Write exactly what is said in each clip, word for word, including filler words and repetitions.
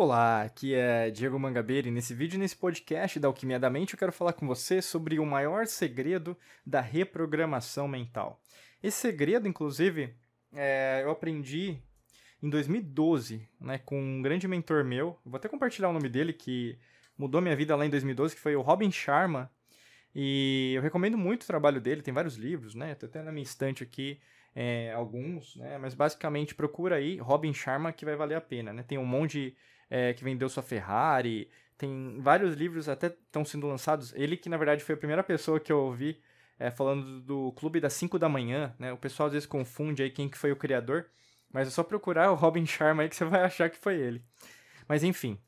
Olá, aqui é Diego Mangabeira e nesse vídeo, nesse podcast da Alquimia da Mente, eu quero falar com você sobre o maior segredo da reprogramação mental. Esse segredo, inclusive, é, eu aprendi em dois mil e doze, né, com um grande mentor meu, vou até compartilhar o nome dele, que mudou minha vida lá em dois mil e doze, que foi o Robin Sharma, e eu recomendo muito o trabalho dele, tem vários livros, né, tô até na minha estante aqui, É, alguns, né? Mas basicamente procura aí Robin Sharma que vai valer a pena, né? Tem um monte é, que vendeu sua Ferrari, tem vários livros até estão sendo lançados. Ele que, na verdade, foi a primeira pessoa que eu ouvi é, falando do Clube das cinco da manhã, né? O pessoal às vezes confunde aí quem que foi o criador, mas é só procurar o Robin Sharma aí que você vai achar que foi ele. Mas enfim,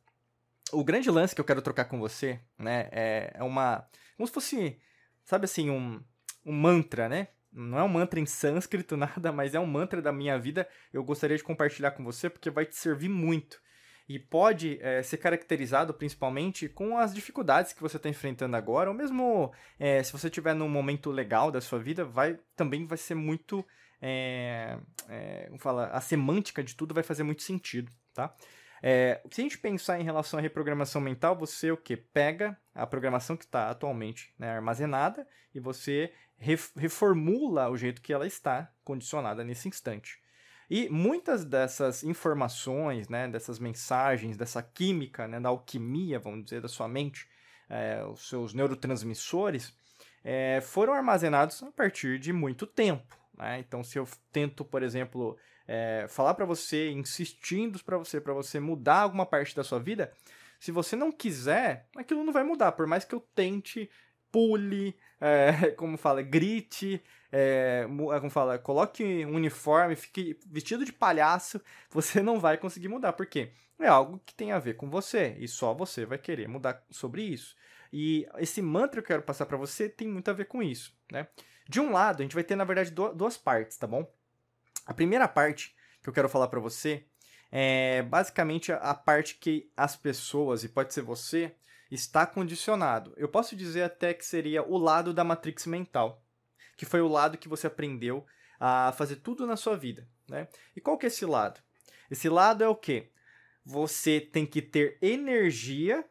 o grande lance que eu quero trocar com você, né? É, é uma... como se fosse, sabe assim, um, um mantra, né? Não é um mantra em sânscrito, nada, mas é um mantra da minha vida. Eu gostaria de compartilhar com você porque vai te servir muito. E pode é, ser caracterizado principalmente com as dificuldades que você está enfrentando agora, ou mesmo é, se você estiver num momento legal da sua vida, vai, também vai ser muito... É, é, vamos falar, a semântica de tudo vai fazer muito sentido, tá? É, se a gente pensar em relação à reprogramação mental, você o quê? Pega a programação que está atualmente, né, armazenada e você reformula o jeito que ela está condicionada nesse instante. E muitas dessas informações, né, dessas mensagens, dessa química, né, da alquimia, vamos dizer, da sua mente, é, os seus neurotransmissores, é, foram armazenados a partir de muito tempo. Né? Então, se eu tento, por exemplo... É, falar para você, insistindo para você, para você mudar alguma parte da sua vida, se você não quiser, aquilo não vai mudar, por mais que eu tente, pule, é, como fala, grite, é, como fala, coloque um uniforme, fique vestido de palhaço, você não vai conseguir mudar, porque é algo que tem a ver com você, e só você vai querer mudar sobre isso. E esse mantra que eu quero passar para você tem muito a ver com isso, né? De um lado, a gente vai ter, na verdade, duas partes, tá bom? A primeira parte que eu quero falar para você é basicamente a parte que as pessoas, e pode ser você, está condicionado. Eu posso dizer até que seria o lado da Matrix mental, que foi o lado que você aprendeu a fazer tudo na sua vida, né? E qual que é esse lado? Esse lado é o quê? Você tem que ter energia,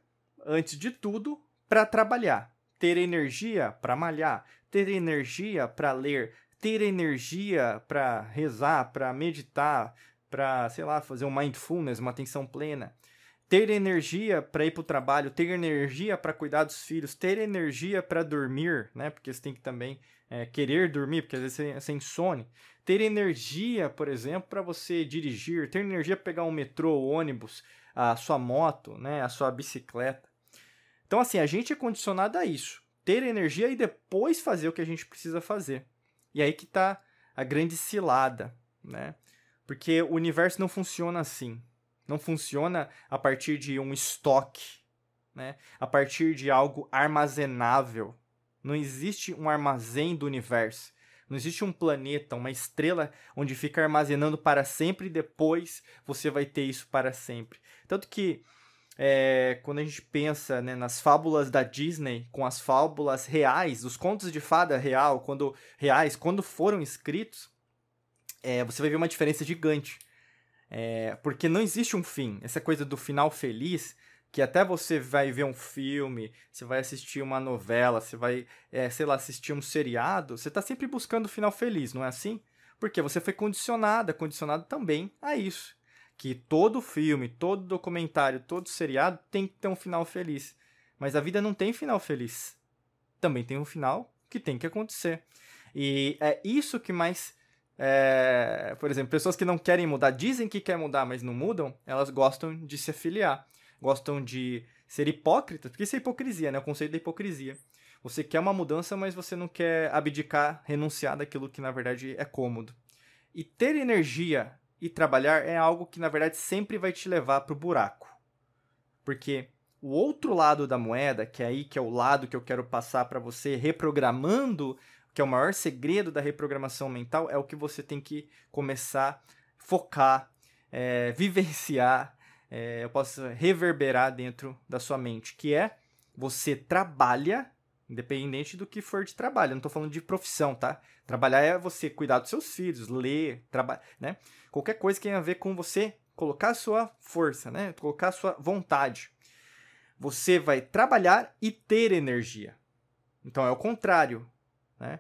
antes de tudo, para trabalhar. Ter energia para malhar, ter energia para ler, ter energia para rezar, para meditar, para, sei lá, fazer um mindfulness, uma atenção plena, ter energia para ir para o trabalho, ter energia para cuidar dos filhos, ter energia para dormir, né? Porque você tem que também é, querer dormir, porque às vezes você, você insone, ter energia, por exemplo, para você dirigir, ter energia para pegar um metrô, o ônibus, a sua moto, né? A sua bicicleta. Então, assim, a gente é condicionado a isso, ter energia e depois fazer o que a gente precisa fazer. E aí que está a grande cilada, né? Porque o universo não funciona assim. Não funciona a partir de um estoque, né? A partir de algo armazenável. Não existe um armazém do universo. Não existe um planeta, uma estrela, onde fica armazenando para sempre e depois você vai ter isso para sempre. Tanto que é, quando a gente pensa, né, nas fábulas da Disney, com as fábulas reais, os contos de fada real, quando, reais, quando foram escritos, é, você vai ver uma diferença gigante. É, porque não existe um fim. Essa coisa do final feliz, que até você vai ver um filme, você vai assistir uma novela, você vai, é, sei lá, assistir um seriado, você está sempre buscando o final feliz, não é assim? Porque você foi condicionada, condicionado também a isso. Que todo filme, todo documentário, todo seriado tem que ter um final feliz. Mas a vida não tem final feliz. Também tem um final que tem que acontecer. E é isso que mais... É... Por exemplo, pessoas que não querem mudar, dizem que querem mudar, mas não mudam, elas gostam de se afiliar. Gostam de ser hipócritas, porque isso é hipocrisia, né? O conceito da hipocrisia. Você quer uma mudança, mas você não quer abdicar, renunciar daquilo que, na verdade, é cômodo. E ter energia... E trabalhar é algo que, na verdade, sempre vai te levar para o buraco. Porque o outro lado da moeda, que é aí que é o lado que eu quero passar para você, reprogramando, que é o maior segredo da reprogramação mental, é o que você tem que começar a focar, é, vivenciar, é, eu posso reverberar dentro da sua mente, que é você trabalha, independente do que for de trabalho. Eu não estou falando de profissão, tá? Trabalhar é você cuidar dos seus filhos, ler, trabalhar, né? Qualquer coisa que tenha a ver com você colocar a sua força, né? Colocar a sua vontade. Você vai trabalhar e ter energia. Então, é o contrário, né?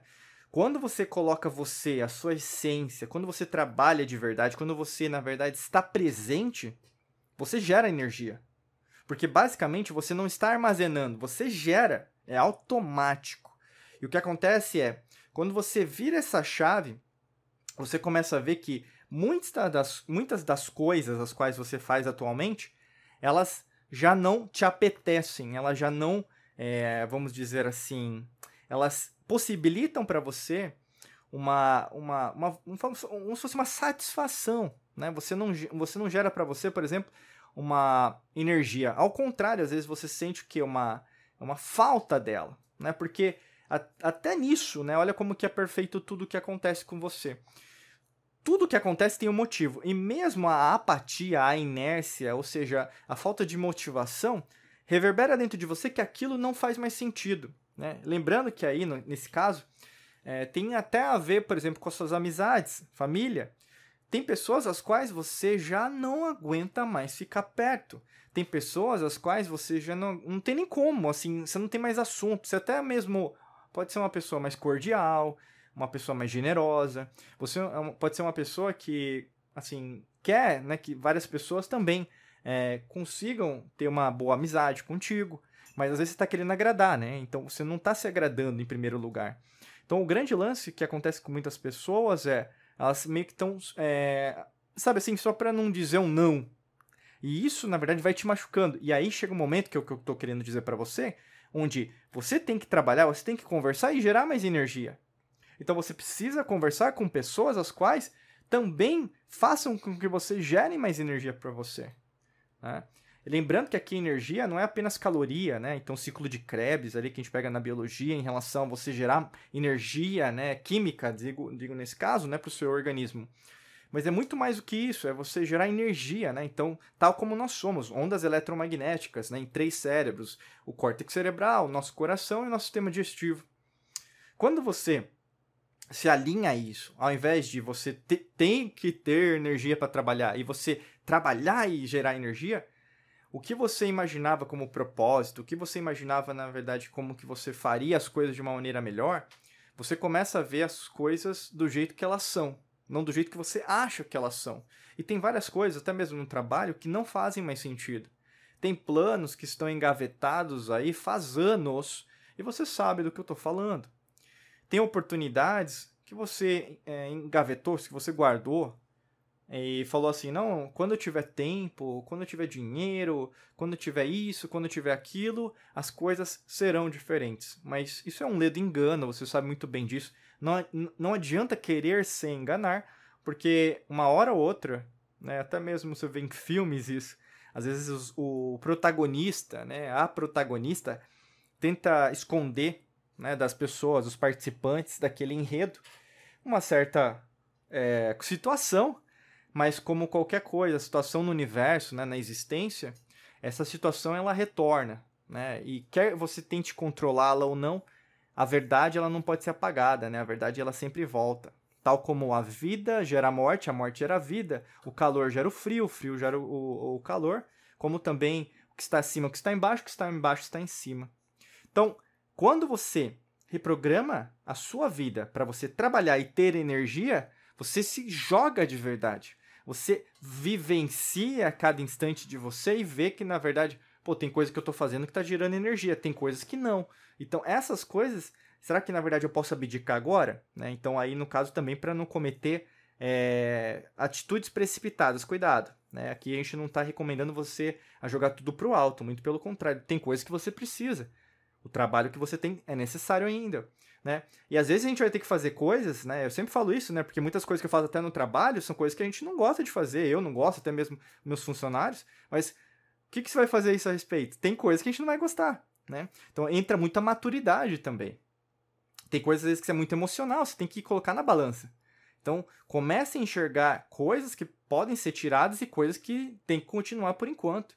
Quando você coloca você, a sua essência, quando você trabalha de verdade, quando você, na verdade, está presente, você gera energia. Porque, basicamente, você não está armazenando, você gera, é automático. E o que acontece é, quando você vira essa chave, você começa a ver que muitas das, muitas das coisas as quais você faz atualmente, elas já não te apetecem, elas já não, é, vamos dizer assim, elas possibilitam para você uma, uma, uma, um, como se fosse uma satisfação, né? Você não, você não gera para você, por exemplo, uma energia. Ao contrário, às vezes você sente que uma, uma falta dela, né? Porque a, até nisso, né? Olha como que é perfeito tudo que acontece com você. Tudo que acontece tem um motivo. E mesmo a apatia, a inércia, ou seja, a falta de motivação, reverbera dentro de você que aquilo não faz mais sentido. Né? Lembrando que aí, no, nesse caso, é, tem até a ver, por exemplo, com as suas amizades, família. Tem pessoas às quais você já não aguenta mais ficar perto. Tem pessoas às quais você já não, não tem nem como, assim, você não tem mais assunto. Você até mesmo pode ser uma pessoa mais cordial, uma pessoa mais generosa. Você pode ser uma pessoa que, assim, quer, né, que várias pessoas também é, consigam ter uma boa amizade contigo. Mas às vezes você está querendo agradar, né? Então você não está se agradando em primeiro lugar. Então o grande lance que acontece com muitas pessoas é... elas meio que estão... É, sabe assim, só para não dizer um não. E isso, na verdade, vai te machucando. E aí chega um momento, que é o que eu estou querendo dizer para você, onde você tem que trabalhar, você tem que conversar e gerar mais energia. Então você precisa conversar com pessoas as quais também façam com que você gere mais energia para você, né? Lembrando que aqui energia não é apenas caloria, né? Então, ciclo de Krebs ali que a gente pega na biologia em relação a você gerar energia, né? Química, digo, digo nesse caso, né? Para o seu organismo. Mas é muito mais do que isso, é você gerar energia, né? Então, tal como nós somos, ondas eletromagnéticas, né? Em três cérebros, o córtex cerebral, o nosso coração e o nosso sistema digestivo. Quando você se alinha a isso, ao invés de você te, tem que ter energia para trabalhar e você trabalhar e gerar energia... O que você imaginava como propósito, o que você imaginava, na verdade, como que você faria as coisas de uma maneira melhor, você começa a ver as coisas do jeito que elas são, não do jeito que você acha que elas são. E tem várias coisas, até mesmo no trabalho, que não fazem mais sentido. Tem planos que estão engavetados aí faz anos, e você sabe do que eu estou falando. Tem oportunidades que você é, engavetou, que você guardou, e falou assim, não, quando eu tiver tempo, quando eu tiver dinheiro, quando eu tiver isso, quando eu tiver aquilo, as coisas serão diferentes. Mas isso é um ledo engano, você sabe muito bem disso. Não, não adianta querer se enganar, porque uma hora ou outra, né, até mesmo você vê em filmes isso, às vezes os, o protagonista, né, a protagonista, tenta esconder, né, das pessoas, dos participantes daquele enredo, uma certa é, situação. Mas como qualquer coisa, a situação no universo, né, na existência, essa situação ela retorna, né? E quer você tente controlá-la ou não, a verdade ela não pode ser apagada, né? A verdade ela sempre volta. Tal como a vida gera a morte, a morte gera a vida, o calor gera o frio, o frio gera o, o, o calor, como também o que está acima, o que está embaixo, o que está embaixo está em cima. Então, quando você reprograma a sua vida para você trabalhar e ter energia, você se joga de verdade. Você vivencia cada instante de você e vê que, na verdade, pô, tem coisa que eu estou fazendo que está gerando energia, tem coisas que não. Então, essas coisas, será que, na verdade, eu posso abdicar agora? Né? Então, aí, no caso, também para não cometer é, atitudes precipitadas. Cuidado, né? Aqui a gente não está recomendando você a jogar tudo para o alto, muito pelo contrário. Tem coisas que você precisa. O trabalho que você tem é necessário ainda. Né? E às vezes a gente vai ter que fazer coisas, né? Eu sempre falo isso, né? Porque muitas coisas que eu faço até no trabalho são coisas que a gente não gosta de fazer, eu não gosto, até mesmo meus funcionários, mas o que, que você vai fazer isso a respeito? Tem coisas que a gente não vai gostar, né? Então entra muita maturidade também. Tem coisas às vezes que é muito emocional, você tem que colocar na balança. Então comece a enxergar coisas que podem ser tiradas e coisas que tem que continuar por enquanto.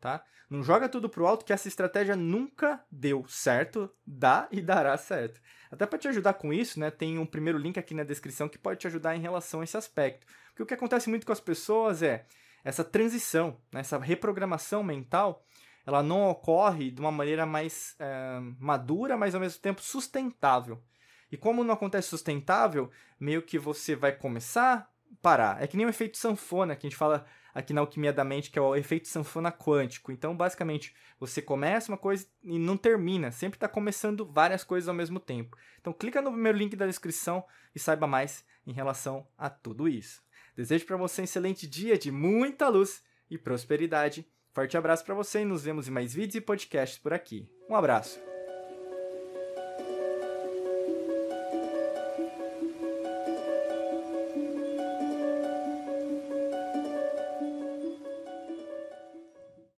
Tá? Não joga tudo pro alto, que essa estratégia nunca deu certo, dá e dará certo. Até para te ajudar com isso, né, tem um primeiro link aqui na descrição que pode te ajudar em relação a esse aspecto. Porque o que acontece muito com as pessoas é, essa transição, né, essa reprogramação mental, ela não ocorre de uma maneira mais é, madura, mas ao mesmo tempo sustentável. E como não acontece sustentável, meio que você vai começar a parar. É que nem o efeito sanfona, que a gente fala aqui na Alquimia da Mente, que é o efeito sanfona quântico. Então, basicamente, você começa uma coisa e não termina. Sempre está começando várias coisas ao mesmo tempo. Então, clica no primeiro link da descrição e saiba mais em relação a tudo isso. Desejo para você um excelente dia de muita luz e prosperidade. Forte abraço para você e nos vemos em mais vídeos e podcasts por aqui. Um abraço!